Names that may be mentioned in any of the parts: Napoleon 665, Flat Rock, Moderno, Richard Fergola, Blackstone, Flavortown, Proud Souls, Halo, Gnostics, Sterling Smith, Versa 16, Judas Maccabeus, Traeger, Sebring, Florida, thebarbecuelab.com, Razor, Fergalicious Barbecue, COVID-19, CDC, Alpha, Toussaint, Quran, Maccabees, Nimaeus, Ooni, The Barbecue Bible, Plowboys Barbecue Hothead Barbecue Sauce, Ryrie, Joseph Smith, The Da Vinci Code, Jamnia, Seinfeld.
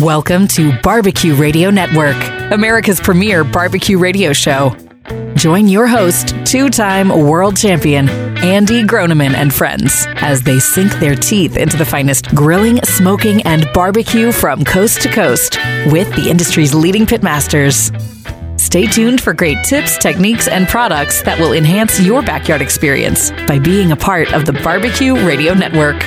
Welcome to Barbecue Radio Network, America's premier barbecue radio show. Join your host, two-time world champion Andy Groneman and friends as they sink their teeth into the finest grilling, smoking, and barbecue from coast to coast with the industry's leading pitmasters. Stay tuned for great tips, techniques, and products that will enhance your backyard experience by being a part of the Barbecue Radio Network.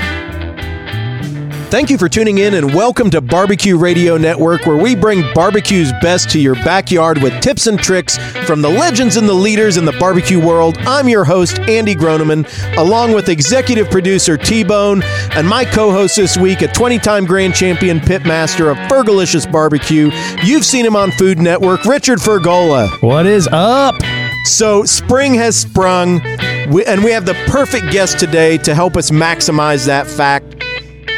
Thank you for tuning in and welcome to Barbecue Radio Network, where we bring barbecue's best to your backyard with tips and tricks from the legends and the leaders in the barbecue world. I'm your host, Andy Groneman, along with executive producer T-Bone and my co-host this week, a 20-time grand champion pitmaster of Fergalicious Barbecue. You've seen him on Food Network, Richard Fergola. What is up? So spring has sprung, and we have the perfect guest today to help us maximize that fact.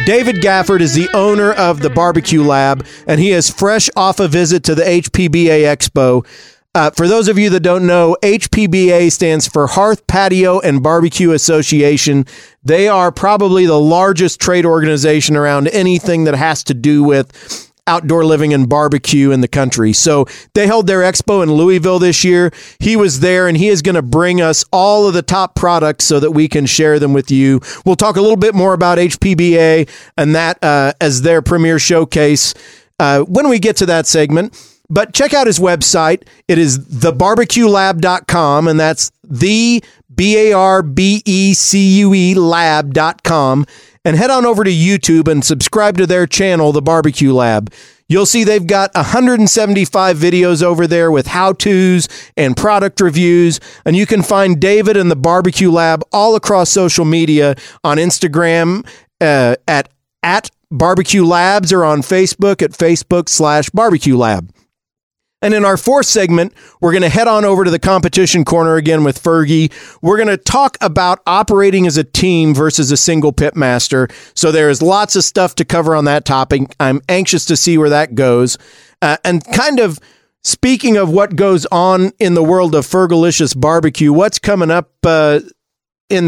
David Gafford is the owner of the Barbecue Lab, and he is fresh off a visit to the HPBA Expo. For those of you that don't know, HPBA stands for Hearth, Patio, and Barbecue Association. They are probably the largest trade organization around anything that has to do with outdoor living and barbecue in the country. So they held their expo in Louisville this year. He was there, and he is going to bring us all of the top products so that we can share them with you. We'll talk a little bit more about HPBA and that as their premier showcase when we get to that segment. But check out his website. It is thebarbecuelab.com, and that's the BARBECUE lab.com. And head on over to YouTube and subscribe to their channel, The Barbecue Lab. You'll see they've got 175 videos over there with how-tos and product reviews. And you can find David and The Barbecue Lab all across social media on Instagram at Barbecue Labs or on Facebook at Facebook.com/Barbecue Lab. And in our fourth segment, we're going to head on over to the Competition Corner again with Fergie. We're going to talk about operating as a team versus a single pitmaster. So there is lots of stuff to cover on that topic. I'm anxious to see where that goes. And kind of speaking of what goes on in the world of Fergalicious Barbecue, what's coming up in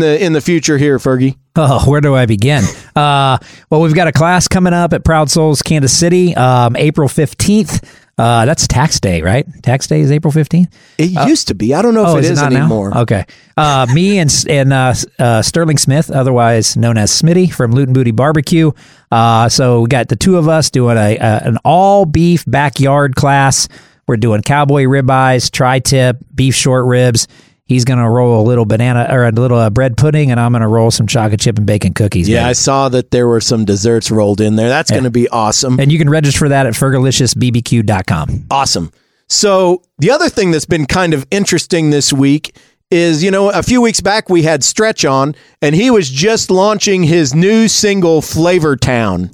the future here, Fergie? Oh, where do I begin? Well, we've got a class coming up at Proud Souls, Kansas City, April 15th. That's tax day, right? Tax day is April 15th? It used to be. I don't know if it is anymore. Now? Okay. Me and Sterling Smith, otherwise known as Smitty from Loot and Booty Barbecue. So we got the two of us doing an all-beef backyard class. We're doing cowboy ribeyes, tri-tip, beef short ribs. He's going to roll a little banana or a little bread pudding, and I'm going to roll some chocolate chip and bacon cookies. Yeah, baby. I saw that there were some desserts rolled in there. That's going to be awesome. And you can register for that at FergaliciousBBQ.com. Awesome. So the other thing that's been kind of interesting this week is, you know, a few weeks back we had Stretch on, and he was just launching his new single, Flavortown.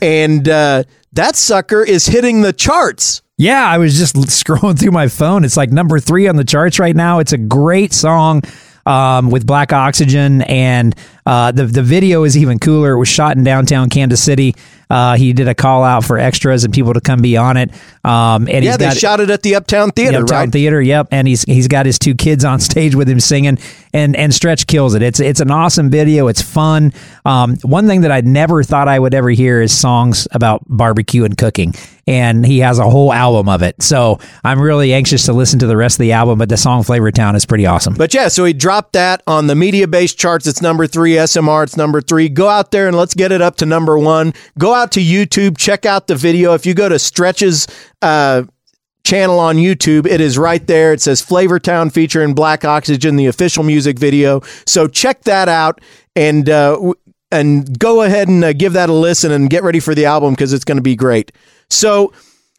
And that sucker is hitting the charts. Yeah, I was just scrolling through my phone. It's like number 3 on the charts right now. It's a great song with Black Oxygen, and the video is even cooler. It was shot in downtown Kansas City. He did a call out for extras and people to come be on it. And yeah, they shot it at the Uptown Theater, right? Uptown Theater, yep. And he's got his two kids on stage with him singing, and Stretch kills it. It's an awesome video. It's fun. One thing that I never thought I would ever hear is songs about barbecue and cooking, and he has a whole album of it. So I'm really anxious to listen to the rest of the album, but the song Flavortown is pretty awesome. But yeah, so he dropped that on the media-based charts. It's number 3. SMR, it's number 3. Go out there and let's get it up to number 1. Go out to YouTube, check out the video. If you go to Stretch's channel on YouTube, it is right there. It says Flavortown featuring Black Oxygen, the official music video. So check that out and go ahead and give that a listen and get ready for the album because it's going to be great. So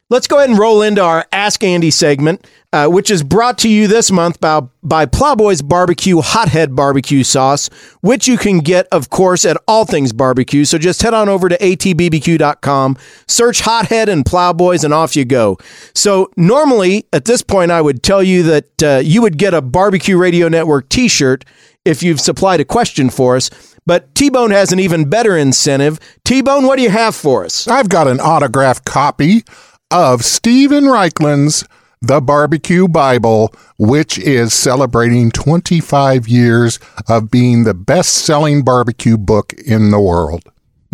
let's go ahead and roll into our Ask Andy segment, which is brought to you this month by Plowboys Barbecue Hothead Barbecue Sauce, which you can get, of course, at All Things Barbecue. So just head on over to atbbq.com, search Hothead and Plowboys, and off you go. So normally, at this point, I would tell you that you would get a Barbecue Radio Network t-shirt if you've supplied a question for us. But T-Bone has an even better incentive. T-Bone, what do you have for us? I've got an autographed copy of Stephen Reichlin's The Barbecue Bible, which is celebrating 25 years of being the best-selling barbecue book in the world.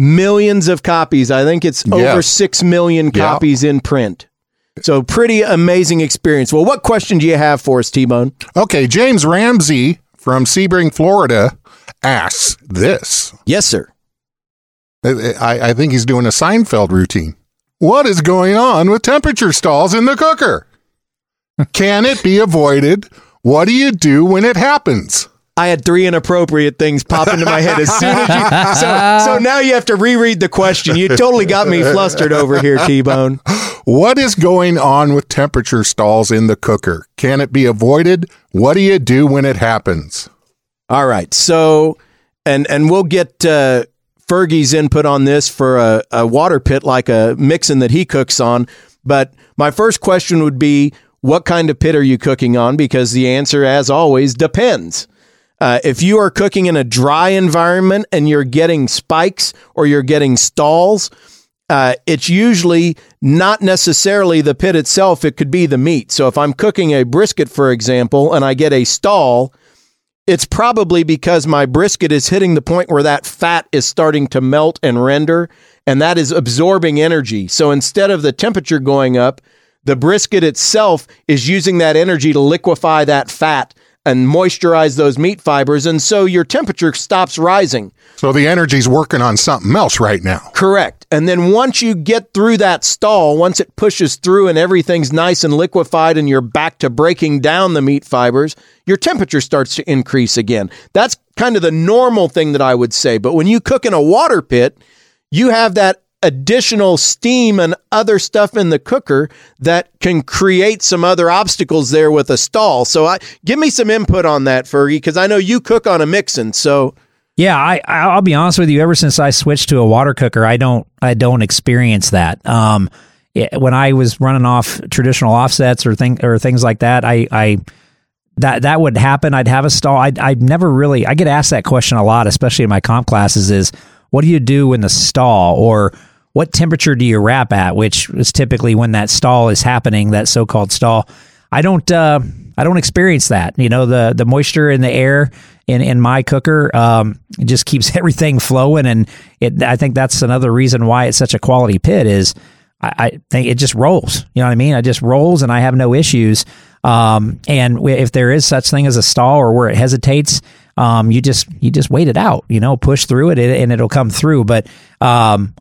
millions of copies. I think it's over 6 million copies in print. So pretty amazing experience. Well, what question do you have for us, T-Bone? Okay, James Ramsey from Sebring, Florida asks this. Yes, sir. I think he's doing a Seinfeld routine. What is going on with temperature stalls in the cooker? Can it be avoided? What do you do when it happens? I had three inappropriate things pop into my head as soon as you... So now you have to reread the question. You totally got me flustered over here, T-Bone. What is going on with temperature stalls in the cooker? Can it be avoided? What do you do when it happens? All right. So, and we'll get Fergie's input on this for a water pit, like a mixin that he cooks on. But my first question would be, what kind of pit are you cooking on? Because the answer, as always, depends. If you are cooking in a dry environment and you're getting spikes or you're getting stalls, it's usually not necessarily the pit itself. It could be the meat. So if I'm cooking a brisket, for example, and I get a stall, it's probably because my brisket is hitting the point where that fat is starting to melt and render, and that is absorbing energy. So instead of the temperature going up, the brisket itself is using that energy to liquefy that fat and moisturize those meat fibers, and so your temperature stops rising. So the energy's working on something else right now. Correct. And then once you get through that stall, once it pushes through and everything's nice and liquefied and you're back to breaking down the meat fibers, your temperature starts to increase again. That's kind of the normal thing that I would say. But when you cook in a water pit, you have that additional steam and other stuff in the cooker that can create some other obstacles there with a stall. So give me some input on that, Fergie, because I know you cook on a mixin. So yeah, I'll be honest with you. Ever since I switched to a water cooker, I don't experience that. When I was running off traditional offsets or things like that, that would happen. I'd have a stall. I'd never really. I get asked that question a lot, especially in my comp classes. Is what do you do in the stall, or what temperature do you wrap at, which is typically when that stall is happening, that so-called stall. I don't experience that. You know, the moisture in the air in my cooker it just keeps everything flowing, and I think that's another reason why it's such a quality pit is I think it just rolls. You know what I mean? It just rolls, and I have no issues. And if there is such thing as a stall or where it hesitates, you just wait it out, you know, push through it and it'll come through. But I'm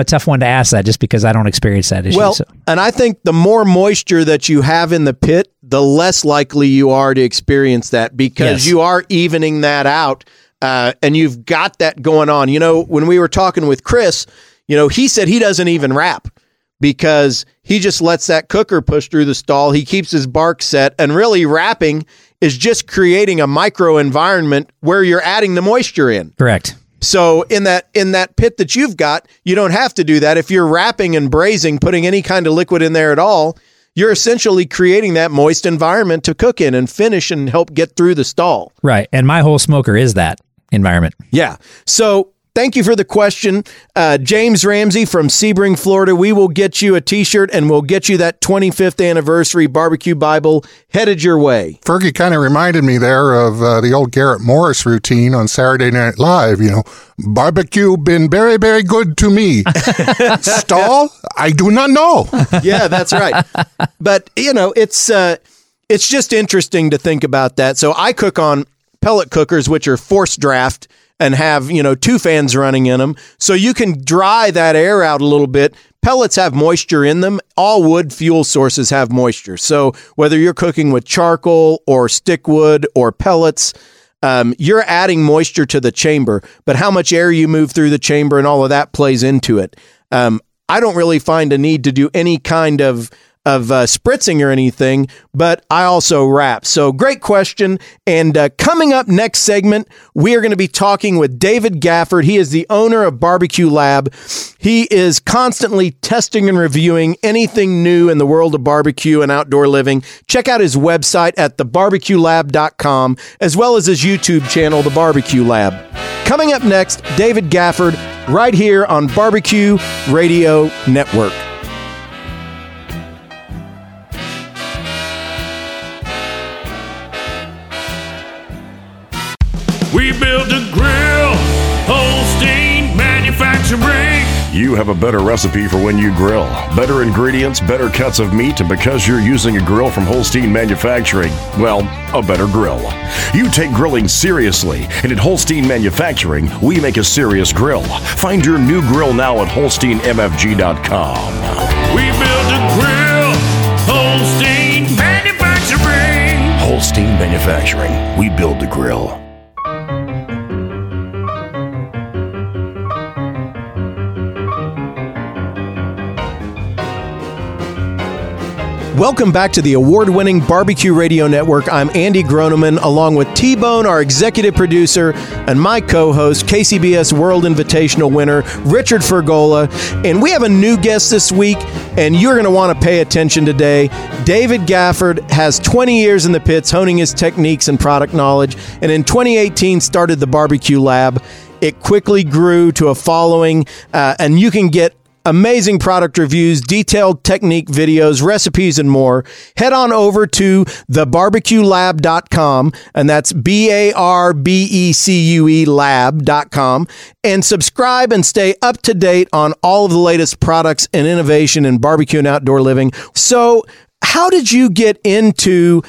a tough one to ask that just because I don't experience that issue. Well, so. And I think the more moisture that you have in the pit, the less likely you are to experience that because you are evening that out and you've got that going on. You know, when we were talking with Chris, you know, he said he doesn't even wrap because he just lets that cooker push through the stall. He keeps his bark set, and really wrapping is just creating a micro environment where you're adding the moisture in. Correct. So in that pit that you've got, you don't have to do that. If you're wrapping and braising, putting any kind of liquid in there at all, you're essentially creating that moist environment to cook in and finish and help get through the stall. Right. And my whole smoker is that environment. Yeah. So thank you for the question, James Ramsey from Sebring, Florida. We will get you a T-shirt, and we'll get you that 25th anniversary Barbecue Bible headed your way. Fergie kind of reminded me there of the old Garrett Morris routine on Saturday Night Live, you know, barbecue been very, very good to me. Stall? I do not know. Yeah, that's right. But, you know, it's just interesting to think about that. So I cook on pellet cookers, which are force draft, and have, you know, two fans running in them. So you can dry that air out a little bit. Pellets have moisture in them. All wood fuel sources have moisture. So whether you're cooking with charcoal or stick wood or pellets, you're adding moisture to the chamber. But how much air you move through the chamber and all of that plays into it. I don't really find a need to do any kind of spritzing or anything, but I also wrap. So great question. And coming up next segment, we are going to be talking with David Gafford. He is the owner of Barbecue Lab. He is constantly testing and reviewing anything new in the world of barbecue and outdoor living. Check out his website at thebarbecuelab.com, as well as his YouTube channel, The Barbecue Lab. Coming up next, David Gafford, right here on Barbecue Radio Network. We built a grill, Holstein. you have a better recipe for when you grill. Better ingredients, better cuts of meat, and because you're using a grill from Holstein Manufacturing, well, a better grill. You take grilling seriously, and at Holstein Manufacturing, we make a serious grill. Find your new grill now at holsteinmfg.com. We build a grill, Holstein Manufacturing. Holstein Manufacturing, we build the grill. Welcome back to the award-winning Barbecue Radio Network. I'm Andy Groneman, along with T-Bone, our executive producer, and my co-host, KCBS World Invitational winner, Richard Fergola. And we have a new guest this week, and you're going to want to pay attention today. David Gafford has 20 years in the pits, honing his techniques and product knowledge, and in 2018 started the Barbecue Lab. It quickly grew to a following, and you can get amazing product reviews, detailed technique videos, recipes, and more. Head on over to thebarbecuelab.com, and that's BARBECUE lab.com, and subscribe and stay up to date on all of the latest products and innovation in barbecue and outdoor living. So how did you get into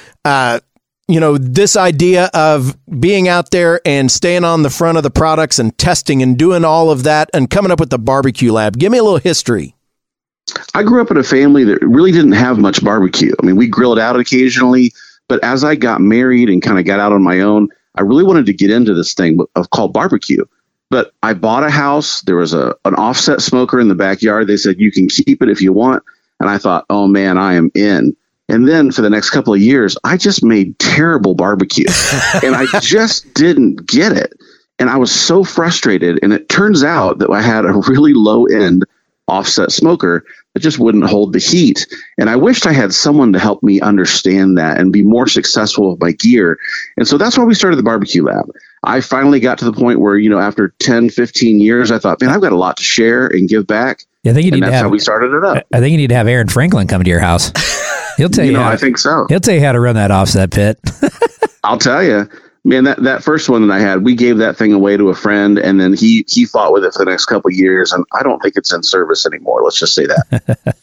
this idea of being out there and staying on the front of the products and testing and doing all of that and coming up with the Barbecue Lab? Give me a little history. I grew up in a family that really didn't have much barbecue. I mean, we grilled out occasionally, but as I got married and kind of got out on my own, I really wanted to get into this thing called barbecue. But I bought a house. There was an offset smoker in the backyard. They said, you can keep it if you want. And I thought, oh man, I am in. And then for the next couple of years, I just made terrible barbecue and I just didn't get it. And I was so frustrated. And it turns out that I had a really low end offset smoker that just wouldn't hold the heat. And I wished I had someone to help me understand that and be more successful with my gear. And so that's why we started the Barbecue Lab. I finally got to the point where, after 10, 15 years, I thought, man, I've got a lot to share and give back. I think that's how we started it up. I think you need to have Aaron Franklin come to your house. He'll tell you. I think so. He'll tell you how to run that offset pit. I'll tell you, man. That first one that I had, we gave that thing away to a friend, and then he fought with it for the next couple of years, and I don't think it's in service anymore. Let's just say that.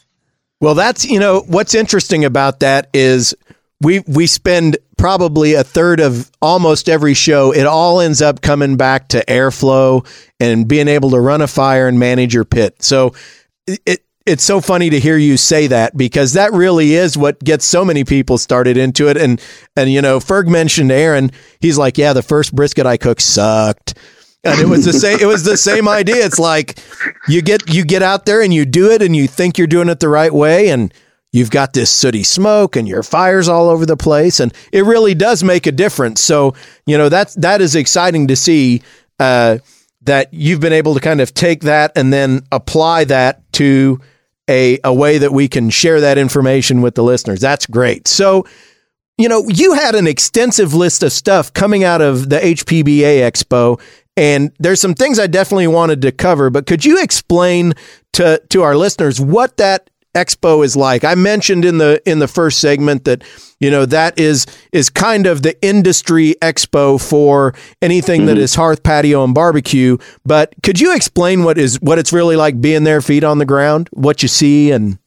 Well, that's what's interesting about that is we spend probably a third of almost every show. It all ends up coming back to airflow and being able to run a fire and manage your pit. So It's so funny to hear you say that, because that really is what gets so many people started into it. And Ferg mentioned Aaron. He's like, yeah, the first brisket I cooked sucked. And it was the same. It was the same idea. It's like you get out there and you do it and you think you're doing it the right way. And you've got this sooty smoke and your fire's all over the place. And it really does make a difference. So, that is exciting to see, that you've been able to kind of take that and then apply that to a way that we can share that information with the listeners. That's great. So, you had an extensive list of stuff coming out of the HPBA Expo, and there's some things I definitely wanted to cover, but could you explain to our listeners what that expo is like? I mentioned in the first segment that, that is kind of the industry expo for anything that is hearth, patio, and barbecue. But could you explain what it's really like being there, feet on the ground, what you see? And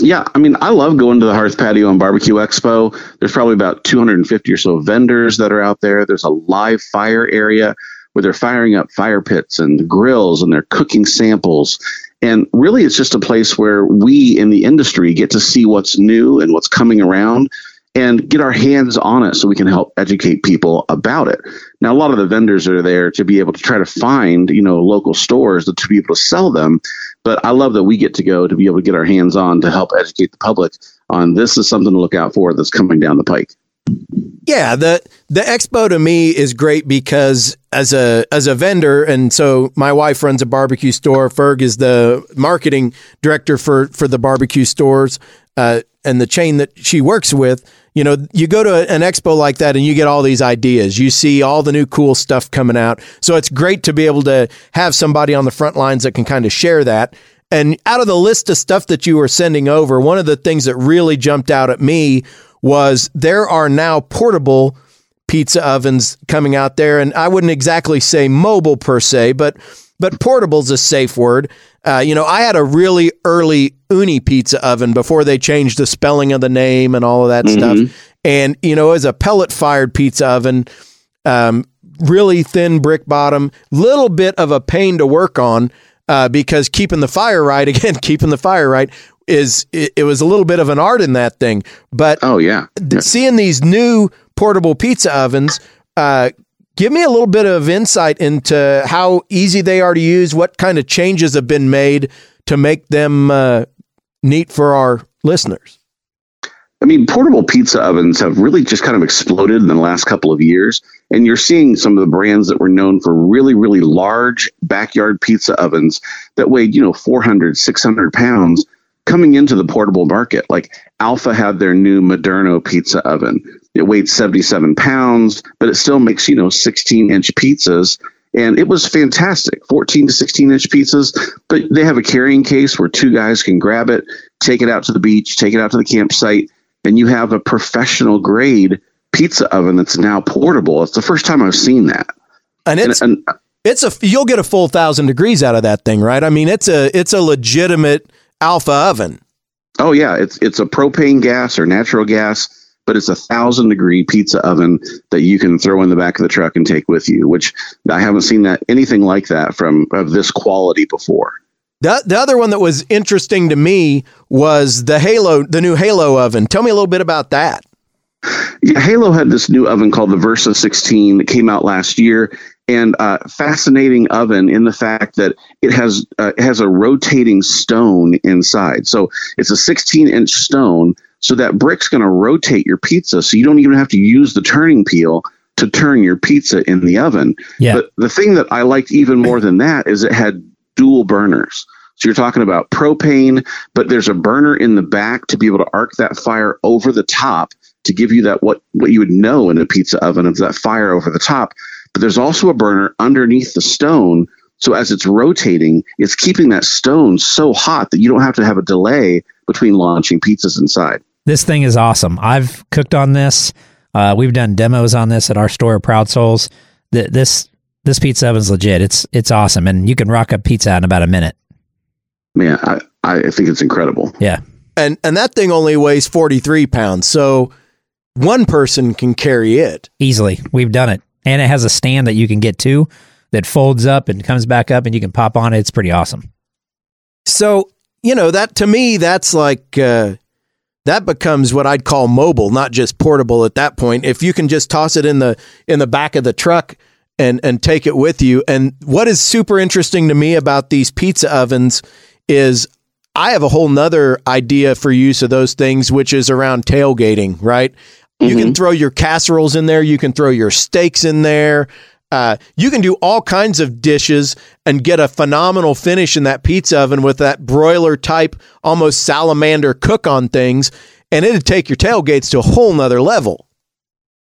yeah, I mean, I love going to the Hearth, Patio, and Barbecue Expo. There's probably about 250 or so vendors that are out there. There's a live fire area where they're firing up fire pits and grills, and they're cooking samples. And really, it's just a place where we in the industry get to see what's new and what's coming around and get our hands on it so we can help educate people about it. Now, a lot of the vendors are there to be able to try to find, local stores to be able to sell them. But I love that we get to go to be able to get our hands on to help educate the public on this is something to look out for that's coming down the pike. Yeah, the expo to me is great because as a vendor, and so my wife runs a barbecue store. Ferg is the marketing director for the barbecue stores and the chain that she works with. You go to an expo like that and you get all these ideas. You see all the new cool stuff coming out. So it's great to be able to have somebody on the front lines that can kind of share that. And out of the list of stuff that you were sending over, one of the things that really jumped out at me was there are now portable pizza ovens coming out there. And I wouldn't exactly say mobile per se, but but portable's a safe word. I had a really early Ooni pizza oven before they changed the spelling of the name and all of that stuff. And, it was a pellet-fired pizza oven, really thin brick bottom, little bit of a pain to work on because keeping the fire right is, it was a little bit of an art in that thing. But seeing these new portable pizza ovens, give me a little bit of insight into how easy they are to use, what kind of changes have been made to make them neat for our listeners. I mean, portable pizza ovens have really just kind of exploded in the last couple of years. And you're seeing some of the brands that were known for really, really large backyard pizza ovens that weighed, 400, 600 pounds coming into the portable market. Like Alpha had their new Moderno pizza oven. It weighed 77 pounds, but it still makes, 16-inch pizzas. And it was fantastic, 14 to 16-inch pizzas. But they have a carrying case where two guys can grab it, take it out to the beach, take it out to the campsite. And you have a professional grade pizza oven that's now portable. It's the first time I've seen that. And you'll get a full 1,000 degrees out of that thing, right? I mean, it's a legitimate Alpha oven. Oh yeah. It's a propane gas or natural gas, but it's a 1,000 degree pizza oven that you can throw in the back of the truck and take with you, which I haven't seen anything like that of this quality before. The other one that was interesting to me was the new Halo oven. Tell me a little bit about that. Yeah, Halo had this new oven called the Versa 16 that came out last year, and fascinating oven in the fact that it has a rotating stone inside. So it's a 16-inch stone, so that brick's going to rotate your pizza, so you don't even have to use the turning peel to turn your pizza in the oven. Yeah. But the thing that I liked even more than that is it had dual burners. So you're talking about propane, but there's a burner in the back to be able to arc that fire over the top to give you that what you would know in a pizza oven of that fire over the top. But there's also a burner underneath the stone. So as it's rotating, it's keeping that stone so hot that you don't have to have a delay between launching pizzas inside. This thing is awesome. I've cooked on this. We've done demos on this at our store, Proud Souls. This pizza oven's legit. It's awesome, and you can rock a pizza out in about a minute. Man, I think it's incredible. Yeah, and that thing only weighs 43 pounds, so one person can carry it easily. We've done it, and it has a stand that you can get to that folds up and comes back up, and you can pop on it. It's pretty awesome. So that to me, that's like that becomes what I'd call mobile, not just portable at that point. If you can just toss it in the back of the truck. And take it with you. And what is super interesting to me about these pizza ovens is I have a whole nother idea for use of those things, which is around tailgating, right? Mm-hmm. You can throw your casseroles in there. You can throw your steaks in there. You can do all kinds of dishes and get a phenomenal finish in that pizza oven with that broiler type, almost salamander cook on things. And it'd take your tailgates to a whole nother level.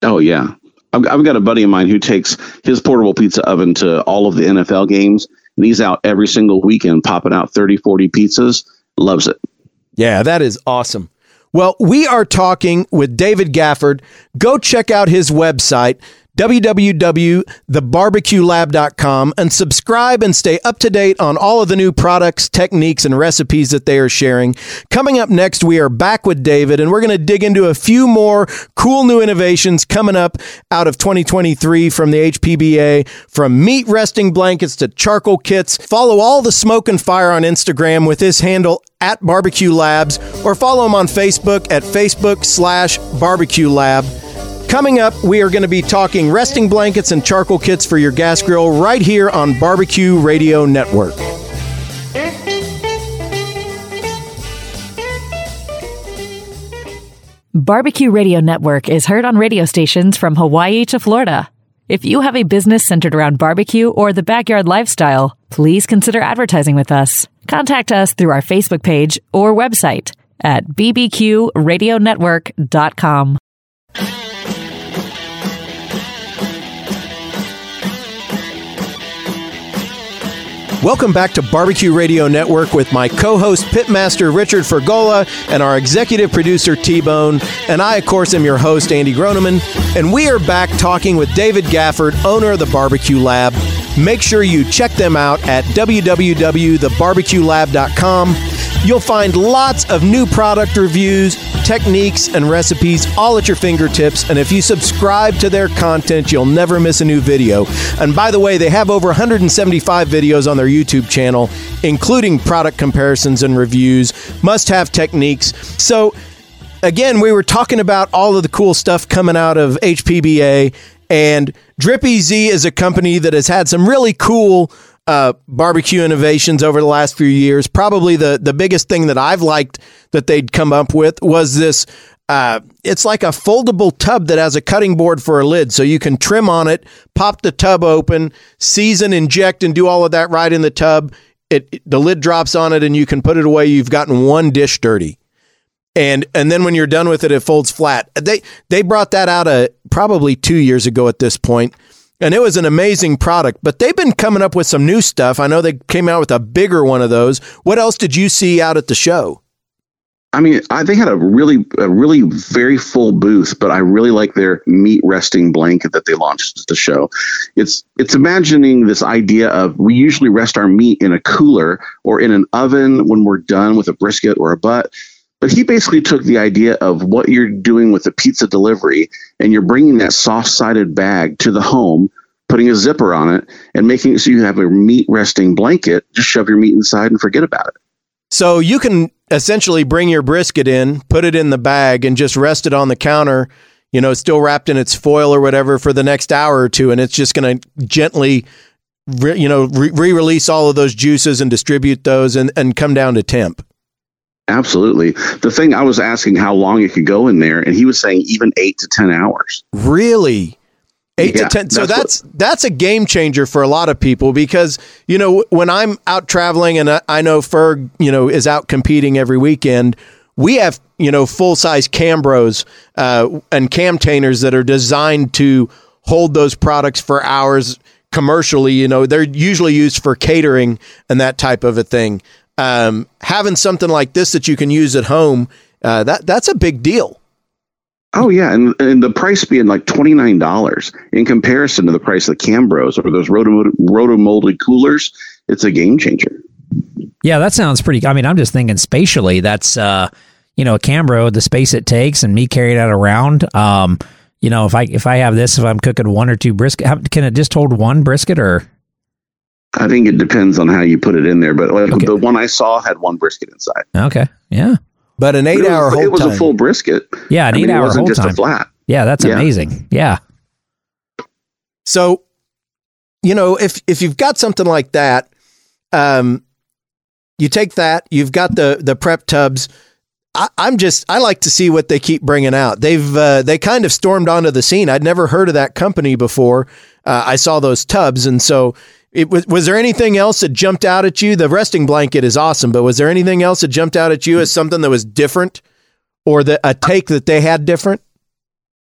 Oh, yeah. I've got a buddy of mine who takes his portable pizza oven to all of the NFL games, and he's out every single weekend popping out 30, 40 pizzas. Loves it. Yeah, that is awesome. Well, we are talking with David Gafford. Go check out his website, www.thebarbecuelab.com, and subscribe and stay up to date on all of the new products, techniques, and recipes that they are sharing. Coming up next, we are back with David, and we're going to dig into a few more cool new innovations coming up out of 2023 from the HPBA, from meat resting blankets to charcoal kits. Follow All the Smoke and Fire on Instagram with his handle @BarbecueLabs, or follow him on Facebook at Facebook.com/BarbecueLab. Coming up, we are going to be talking resting blankets and charcoal kits for your gas grill right here on Barbecue Radio Network. Barbecue Radio Network is heard on radio stations from Hawaii to Florida. If you have a business centered around barbecue or the backyard lifestyle, please consider advertising with us. Contact us through our Facebook page or website at BBQRadioNetwork.com. Welcome back to Barbecue Radio Network with my co-host, Pitmaster Richard Fergola, and our executive producer, T-Bone. And I, of course, am your host, Andy Groneman. And we are back talking with David Gafford, owner of the Barbecue Lab. Make sure you check them out at www.thebarbecuelab.com. You'll find lots of new product reviews, techniques, and recipes all at your fingertips. And if you subscribe to their content, you'll never miss a new video. And by the way, they have over 175 videos on their YouTube channel, including product comparisons and reviews, must-have techniques. So, again, we were talking about all of the cool stuff coming out of HPBA, and Drippy Z is a company that has had some really cool barbecue innovations over the last few years. Probably the biggest thing that I've liked that they'd come up with was this. It's like a foldable tub that has a cutting board for a lid, so you can trim on it, pop the tub open, season, inject, and do all of that right in the tub. The lid drops on it, and you can put it away. You've gotten one dish dirty. And then when you're done with it, it folds flat. They brought that out probably 2 years ago at this point, and it was an amazing product. But they've been coming up with some new stuff. I know they came out with a bigger one of those. What else did you see out at the show? I mean, they had a really very full booth, but I really like their meat resting blanket that they launched at the show. It's imagining this idea of we usually rest our meat in a cooler or in an oven when we're done with a brisket or a butt. But he basically took the idea of what you're doing with a pizza delivery, and you're bringing that soft-sided bag to the home, putting a zipper on it, and making it so you have a meat resting blanket. Just shove your meat inside and forget about it. So you can essentially bring your brisket in, put it in the bag, and just rest it on the counter, you know, still wrapped in its foil or whatever for the next hour or two, and it's just going to gently, re-release all of those juices and distribute those and come down to temp. Absolutely. The thing I was asking how long it could go in there, and he was saying even 8 to 10 hours. Really? 8 to 10. So that's a game changer for a lot of people because, you know, when I'm out traveling and I know Ferg, is out competing every weekend, we have, full size Cambros and Camtainers that are designed to hold those products for hours commercially. They're usually used for catering and that type of a thing. Having something like this that you can use at home, that's a big deal. Oh yeah, and the price being like $29 in comparison to the price of the Cambros or those roto-molded coolers, it's a game changer. Yeah, that sounds pretty. I mean, I'm just thinking spatially. That's a Cambro, the space it takes, and me carrying it around. If I have this, if I'm cooking one or two brisket, can it just hold one brisket or? I think it depends on how you put it in there, but The one I saw had one brisket inside. Okay, yeah, but an eight-hour hold time. It was a full brisket. Yeah, an 8 hour hold time. It wasn't just a flat. Yeah, that's amazing. Yeah. So, if you've got something like that, you take that. You've got the prep tubs. I like to see what they keep bringing out. They kind of stormed onto the scene. I'd never heard of that company before. I saw those tubs, and so. Was there anything else that jumped out at you? The resting blanket is awesome, but was there anything else that jumped out at you as something that was different or a take that they had different?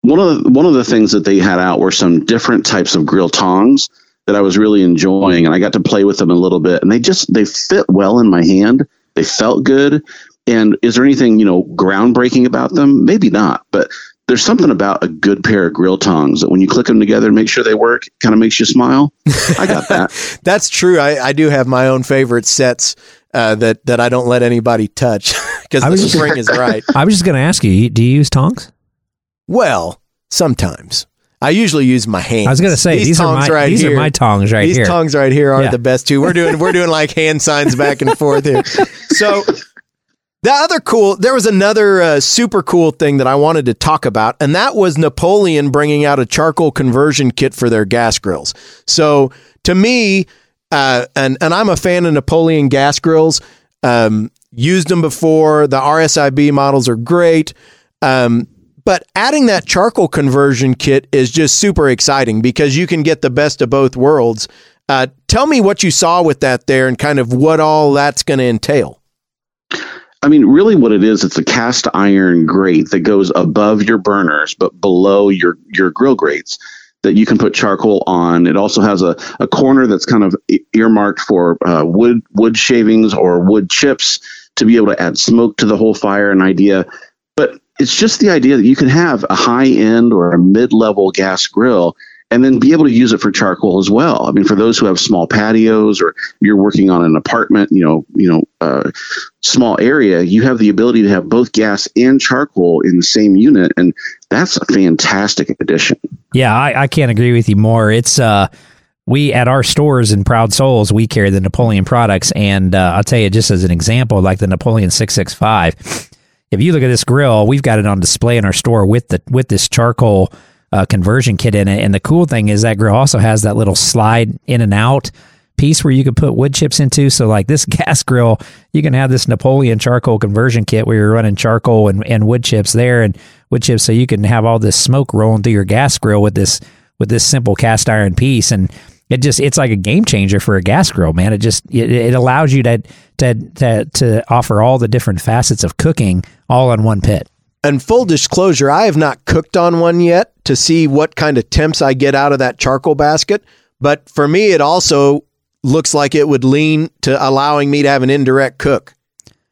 One of the things that they had out were some different types of grill tongs that I was really enjoying, and I got to play with them a little bit, and they fit well in my hand. They felt good. And is there anything, groundbreaking about them? Maybe not, but there's something about a good pair of grill tongs that when you click them together and make sure they work, kind of makes you smile. I got that. That's true. I do have my own favorite sets that I don't let anybody touch because the spring is right. I was just going to ask you, do you use tongs? Well, sometimes. I usually use my hands. I was going to say, these are my tongs right here. These tongs right here are the best too. We're doing like hand signs back and forth here. So... there was another super cool thing that I wanted to talk about, and that was Napoleon bringing out a charcoal conversion kit for their gas grills. So to me, and I'm a fan of Napoleon gas grills, used them before. The RSIB models are great. But adding that charcoal conversion kit is just super exciting because you can get the best of both worlds. Tell me what you saw with that there and kind of what all that's going to entail. I mean, really what it is, it's a cast iron grate that goes above your burners, but below your grill grates that you can put charcoal on. It also has a corner that's kind of earmarked for wood shavings or wood chips to be able to add smoke to the whole fire, an idea. But it's just the idea that you can have a high-end or a mid-level gas grill and then be able to use it for charcoal as well. I mean, for those who have small patios or you're working on an apartment, small area, you have the ability to have both gas and charcoal in the same unit. And that's a fantastic addition. Yeah, I can't agree with you more. It's we at our stores in Proud Souls, we carry the Napoleon products. And I'll tell you, just as an example, like the Napoleon 665, if you look at this grill, we've got it on display in our store with this charcoal conversion kit in it. And the cool thing is that grill also has that little slide in and out piece where you can put wood chips into. So like this gas grill, you can have this Napoleon charcoal conversion kit where you're running charcoal and wood chips there and wood chips. So you can have all this smoke rolling through your gas grill with this simple cast iron piece. And it just, it's like a game changer for a gas grill, man. It just, it allows you to offer all the different facets of cooking all on one pit. And full disclosure, I have not cooked on one yet to see what kind of temps I get out of that charcoal basket. But for me, it also looks like it would lean to allowing me to have an indirect cook.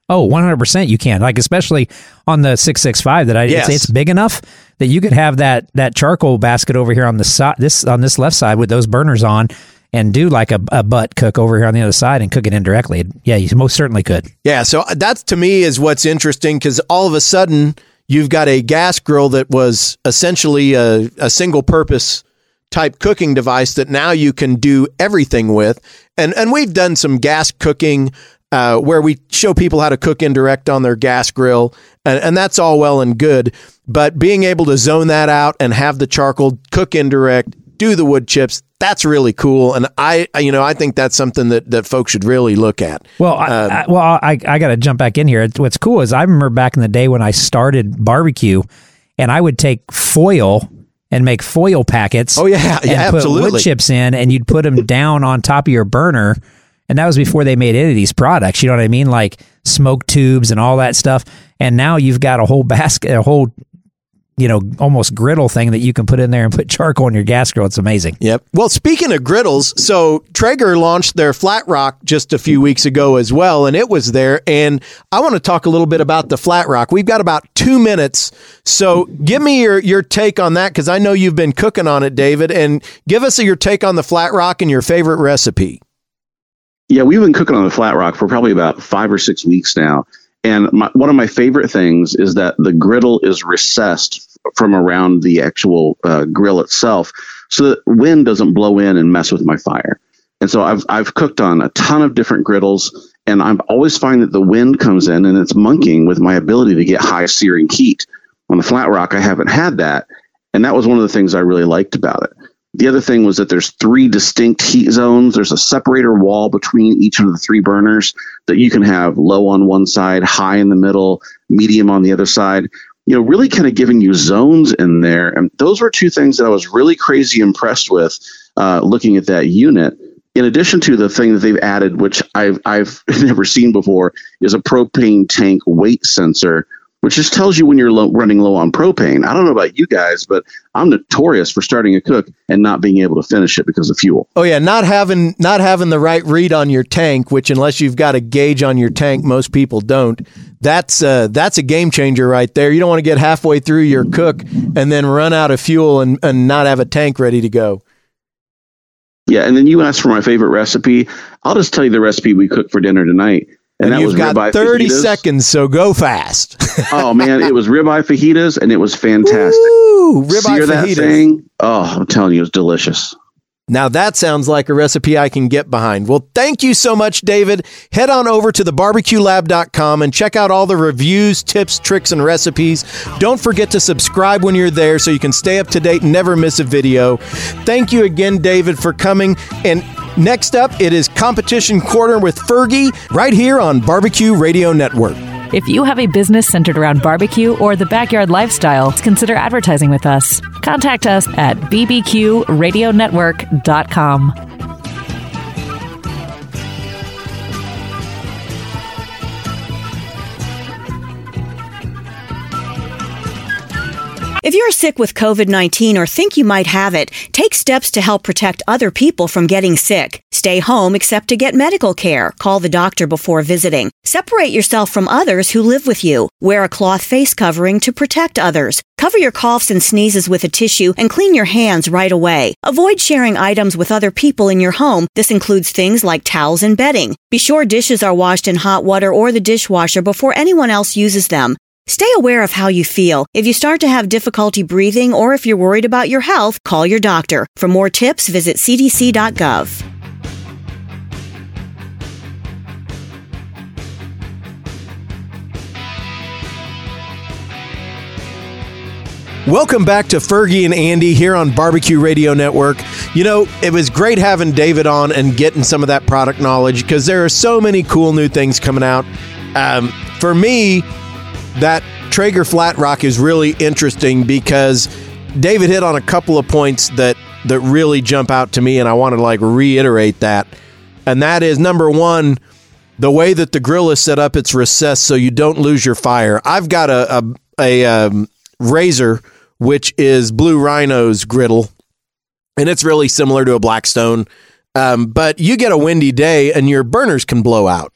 Oh, 100% you can. Like, especially on the 665 that I did, it's big enough that you could have that charcoal basket over here on the side, on this left side with those burners on, and do like a butt cook over here on the other side and cook it indirectly. Yeah, you most certainly could. Yeah, so that's, to me, is what's interesting, because all of a sudden you've got a gas grill that was essentially a single purpose type cooking device that now you can do everything with. And we've done some gas cooking where we show people how to cook indirect on their gas grill, and that's all well and good. But being able to zone that out and have the charcoal, cook indirect, do the wood chips, that's really cool. And I think that's something that folks should really look at. Well, I got to jump back in here. What's cool is I remember back in the day when I started barbecue, and I would take foil and make foil packets. Oh, yeah. Yeah, and put wood chips in, and you'd put them down on top of your burner. And that was before they made any of these products, you know what I mean? Like smoke tubes and all that stuff. And now you've got a whole basket, a whole, almost griddle thing that you can put in there and put charcoal in your gas grill. It's amazing. Yep. Well, speaking of griddles, so Traeger launched their Flat Rock just a few weeks ago as well, and it was there. And I want to talk a little bit about the Flat Rock. We've got about 2 minutes. So give me your take on that, because I know you've been cooking on it, David, and give us your take on the Flat Rock and your favorite recipe. Yeah, we've been cooking on the Flat Rock for probably about 5 or 6 weeks now. And one of my favorite things is that the griddle is recessed from around the actual grill itself, so that wind doesn't blow in and mess with my fire. And so I've cooked on a ton of different griddles, and I always find that the wind comes in and it's monkeying with my ability to get high searing heat. On the Flat Rock, I haven't had that, and that was one of the things I really liked about it. The other thing was that there's 3 distinct heat zones. There's a separator wall between each of the 3 burners that you can have low on one side, high in the middle, medium on the other side, really kind of giving you zones in there. And those were 2 things that I was really crazy impressed with looking at that unit. In addition to the thing that they've added, which I've never seen before, is a propane tank weight sensor, which just tells you when you're running low on propane. I don't know about you guys, but I'm notorious for starting a cook and not being able to finish it because of fuel. Oh yeah, not having the right read on your tank, which, unless you've got a gauge on your tank, most people don't. That's a game changer right there. You don't want to get halfway through your cook and then run out of fuel and not have a tank ready to go. Yeah, and then you asked for my favorite recipe. I'll just tell you the recipe we cooked for dinner tonight. And you've got 30 fajitas. Seconds, so go fast. Oh, man, it was ribeye fajitas, and it was fantastic. Woo, ribeye fajitas. That thing? Oh, I'm telling you, it was delicious. Now, that sounds like a recipe I can get behind. Well, thank you so much, David. Head on over to thebarbecuelab.com and check out all the reviews, tips, tricks, and recipes. Don't forget to subscribe when you're there so you can stay up to date and never miss a video. Thank you again, David, for coming. And next up, it is Competition Corner with Fergie, right here on Barbecue Radio Network. If you have a business centered around barbecue or the backyard lifestyle, consider advertising with us. Contact us at BBQRadioNetwork.com. If you're sick with COVID-19 or think you might have it, take steps to help protect other people from getting sick. Stay home except to get medical care. Call the doctor before visiting. Separate yourself from others who live with you. Wear a cloth face covering to protect others. Cover your coughs and sneezes with a tissue and clean your hands right away. Avoid sharing items with other people in your home. This includes things like towels and bedding. Be sure dishes are washed in hot water or the dishwasher before anyone else uses them. Stay aware of how you feel. If you start to have difficulty breathing or if you're worried about your health, call your doctor. For more tips, visit cdc.gov. Welcome back to Fergie and Andy here on Barbecue Radio Network. You know, it was great having David on and getting some of that product knowledge because there are so many cool new things coming out. For me, that Traeger Flat Rock is really interesting because David hit on a couple of points that really jump out to me, and I want to reiterate that. And that is, number one, the way that the grill is set up, it's recessed so you don't lose your fire. I've got a razor, which is Blue Rhino's griddle, and it's really similar to a Blackstone, but you get a windy day and your burners can blow out.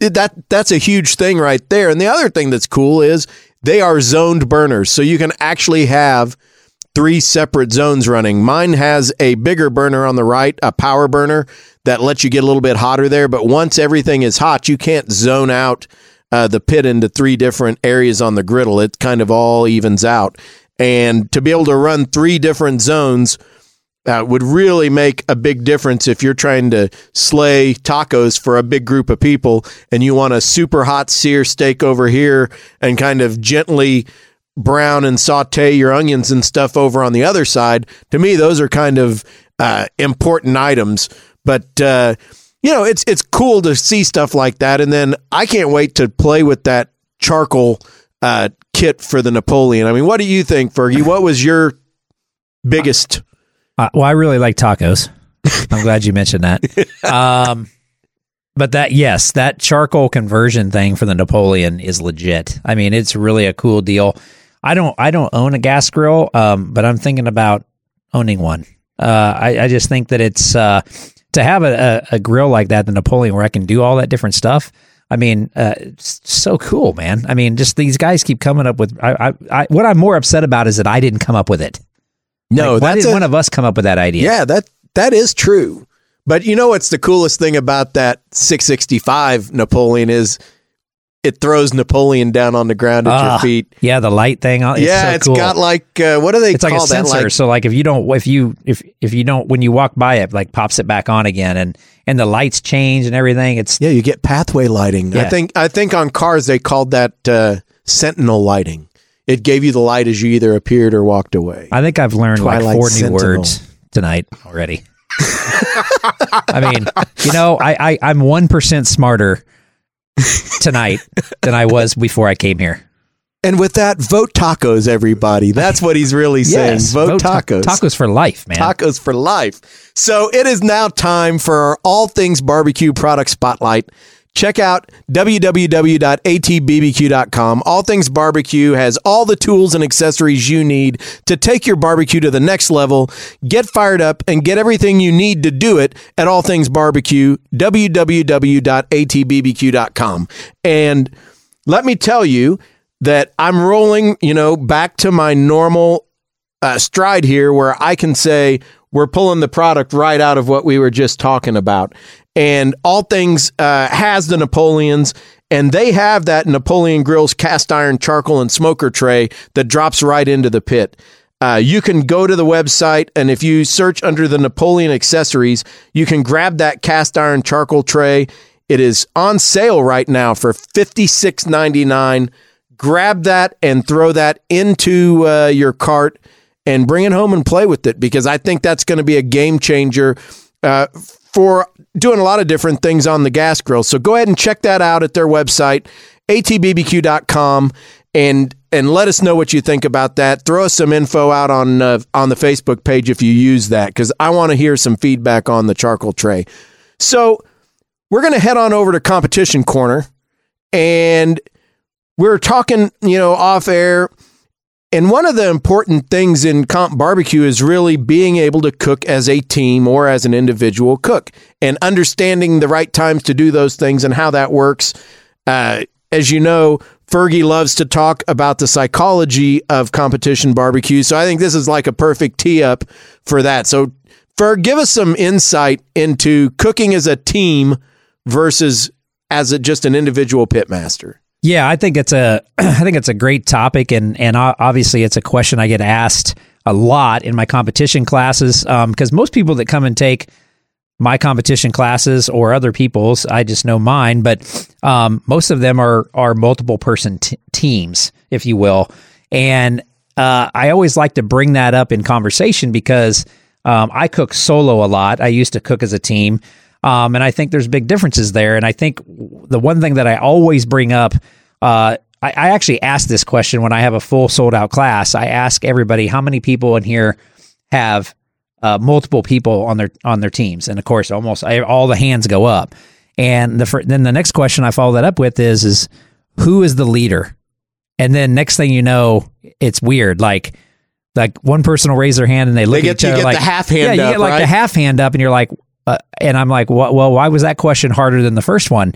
That's a huge thing right there. And the other thing that's cool is they are zoned burners, so you can actually have three separate zones running. Mine has a bigger burner on the right, a power burner that lets you get a little bit hotter there, but once everything is hot, you can't zone out the pit into three different areas on the griddle. It kind of all evens out. And to be able to run three different zones would really make a big difference if you're trying to slay tacos for a big group of people and you want a super hot sear steak over here and kind of gently brown and saute your onions and stuff over on the other side. To me, those are kind of important items. But you know, it's cool to see stuff like that. And then I can't wait to play with that charcoal kit for the Napoleon. I mean, what do you think, Fergie? What was your biggest? Well, I really like tacos. I'm glad you mentioned that. But that charcoal conversion thing for the Napoleon is legit. I mean, it's really a cool deal. I don't own a gas grill, but I'm thinking about owning one. I just think that it's... to have a grill like that, the Napoleon, where I can do all that different stuff, I mean, it's so cool, man. I mean, just these guys keep coming up with... what I'm more upset about is that I didn't come up with it. No, why didn't one of us come up with that idea? Yeah, that is true. But you know what's the coolest thing about that 665 Napoleon is it throws Napoleon down on the ground at your feet. Yeah, the light thing. It's cool. Got what do they call that? It's like a sensor. So if you don't, when you walk by it, pops it back on again, and the lights change and everything. You get pathway lighting. Yeah. I think on cars they called that sentinel lighting. It gave you the light as you either appeared or walked away. I think I've learned four sentinel. New words tonight already. I mean, you know, I'm 1% smarter tonight than I was before I came here. And with that, vote tacos, everybody. That's what he's really saying. Yes, vote tacos. Tacos for life, man. Tacos for life. So it is now time for our All Things Barbecue Product Spotlight. Check out www.atbbq.com. All Things Barbecue has all the tools and accessories you need to take your barbecue to the next level. Get fired up and get everything you need to do it at All Things Barbecue, www.atbbq.com. And let me tell you that I'm rolling, back to my normal stride here where I can say we're pulling the product right out of what we were just talking about. And All Things has the Napoleons, and they have that Napoleon Grill's cast iron charcoal and smoker tray that drops right into the pit. You can go to the website, and if you search under the Napoleon accessories, you can grab that cast iron charcoal tray. It is on sale right now for $56.99. Grab that and throw that into your cart and bring it home and play with it, because I think that's going to be a game changer for doing a lot of different things on the gas grill. So go ahead and check that out at their website, atbbq.com, and let us know what you think about that. Throw us some info out on the Facebook page if you use that, because I want to hear some feedback on the charcoal tray. So we're going to head on over to Competition Corner, and we were talking, off air, and one of the important things in comp barbecue is really being able to cook as a team or as an individual cook and understanding the right times to do those things and how that works. As you know, Fergie loves to talk about the psychology of competition barbecue. So I think this is like a perfect tee up for that. So Ferg, give us some insight into cooking as a team versus as just an individual pitmaster. Yeah, I think it's a great topic, and obviously it's a question I get asked a lot in my competition classes, because most people that come and take my competition classes or other people's, I just know mine, but most of them are multiple person teams, if you will, and I always like to bring that up in conversation because I cook solo a lot. I used to cook as a team. And I think there's big differences there. And I think the one thing that I always bring up, I actually ask this question when I have a full sold out class. I ask everybody, how many people in here have multiple people on their teams? And of course, all the hands go up. And then the next question I follow that up with is who is the leader? And then next thing you know, it's weird. Like one person will raise their hand and they look at each other like the half hand up. Yeah, you get the half hand up and you're like, and I'm like, well, why was that question harder than the first one?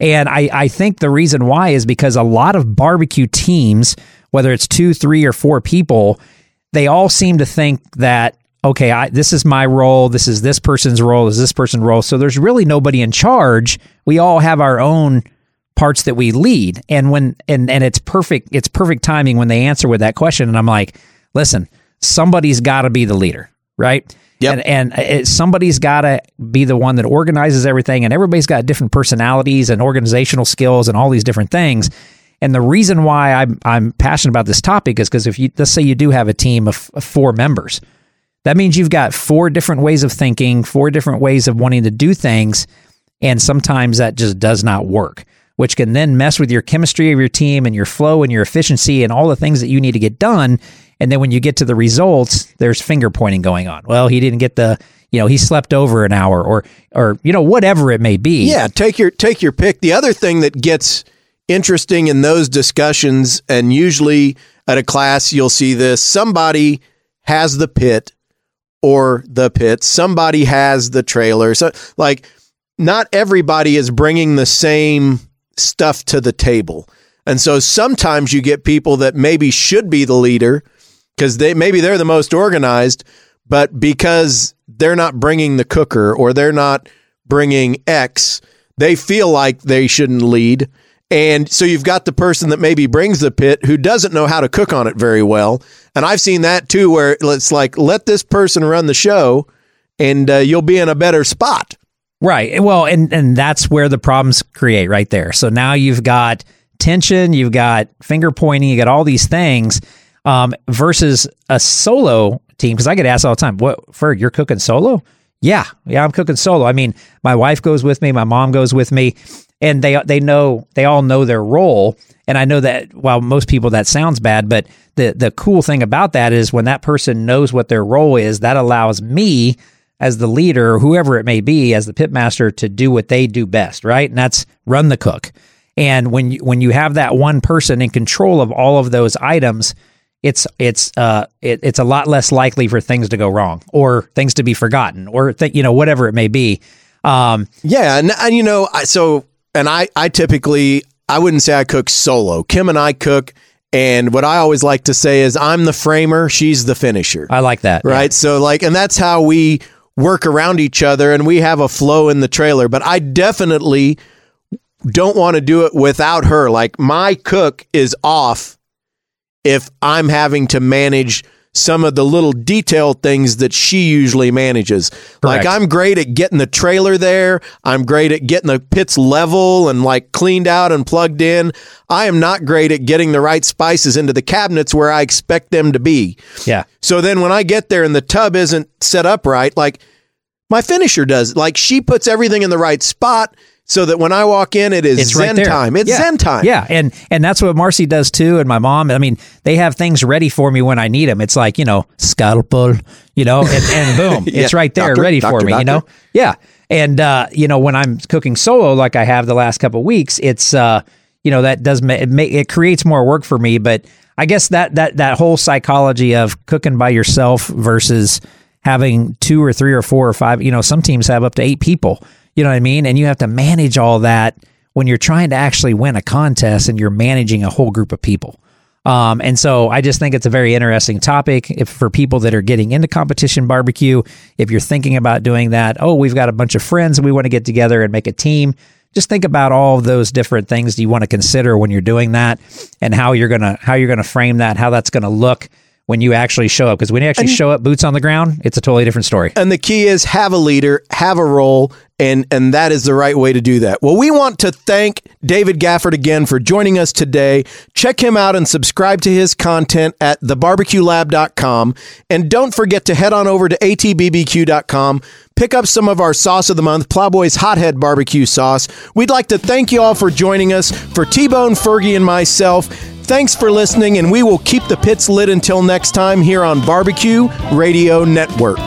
And I think the reason why is because a lot of barbecue teams, whether it's 2, 3, or 4 people, they all seem to think that, okay, this is my role, this is this person's role, this is this person's role. So there's really nobody in charge. We all have our own parts that we lead. And and it's perfect timing when they answer with that question. And I'm like, listen, somebody's got to be the leader, right? Yep. And somebody's got to be the one that organizes everything, and everybody's got different personalities and organizational skills and all these different things. And the reason why I'm passionate about this topic is because let's say you do have a team of 4 members, that means you've got 4 different ways of thinking, 4 different ways of wanting to do things. And sometimes that just does not work, which can then mess with your chemistry of your team and your flow and your efficiency and all the things that you need to get done. And then when you get to the results, there's finger pointing going on. Well, he didn't get he slept over an hour or whatever it may be. Yeah, take your pick. The other thing that gets interesting in those discussions, and usually at a class you'll see this, somebody has the pit or the pits, somebody has the trailer. So like not everybody is bringing the same stuff to the table. And so sometimes you get people that maybe should be the leader, because they're the most organized, but because they're not bringing the cooker or they're not bringing X, they feel like they shouldn't lead. And so you've got the person that maybe brings the pit who doesn't know how to cook on it very well. And I've seen that too, where it's like, let this person run the show and you'll be in a better spot. Right. Well, and that's where the problems create right there. So now you've got tension, you've got finger pointing, you got all these things. Versus a solo team, because I get asked all the time, "What, Ferg, you're cooking solo?" Yeah, I'm cooking solo. I mean, my wife goes with me, my mom goes with me, and they all know their role. And I know that while most people that sounds bad, but the cool thing about that is when that person knows what their role is, that allows me as the leader, whoever it may be, as the pitmaster, to do what they do best, right? And that's run the cook. And when you have that one person in control of all of those items, it's a lot less likely for things to go wrong or things to be forgotten or whatever it may be. I wouldn't say I cook solo. Kim and I cook, and what I always like to say is I'm the framer, she's the finisher. I like that. Right? Yeah. So and that's how we work around each other, and we have a flow in the trailer, but I definitely don't want to do it without her. Like my cook is off if I'm having to manage some of the little detailed things that she usually manages. Correct. Like I'm great at getting the trailer there. I'm great at getting the pits level and cleaned out and plugged in. I am not great at getting the right spices into the cabinets where I expect them to be. Yeah. So then when I get there and the tub isn't set up right, my finisher does. She puts everything in the right spot, so that when I walk in, it's Zen right time. It's Zen time. Yeah, and that's what Marcy does too, and my mom. I mean, they have things ready for me when I need them. It's scalpel, and boom, yeah. It's right there, ready for me. Yeah, and when I'm cooking solo, like I have the last couple of weeks, it's you know, that does it creates more work for me. But I guess that whole psychology of cooking by yourself versus having 2 or 3 or 4 or 5, you know, some teams have up to 8 people, you know what I mean? And you have to manage all that when you're trying to actually win a contest and you're managing a whole group of people. And so I just think it's a very interesting topic for people that are getting into competition barbecue. If you're thinking about doing that, oh, we've got a bunch of friends and we want to get together and make a team. Just think about all those different things you want to consider when you're doing that, and how you're gonna frame that, how that's gonna look when you actually show up. Because when you actually show up, boots on the ground, it's a totally different story. And the key is have a leader, have a role. And that is the right way to do that. Well, we want to thank David Gafford again for joining us today. Check him out and subscribe to his content at thebarbecuelab.com. And don't forget to head on over to atbbq.com. Pick up some of our sauce of the month, Plowboys Hothead Barbecue Sauce. We'd like to thank you all for joining us. For T-Bone, Fergie, and myself, thanks for listening, and we will keep the pits lit until next time here on Barbecue Radio Network.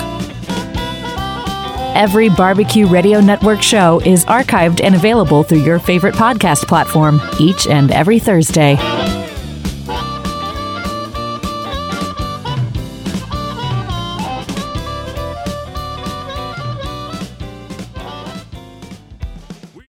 Every Barbecue Radio Network show is archived and available through your favorite podcast platform each and every Thursday.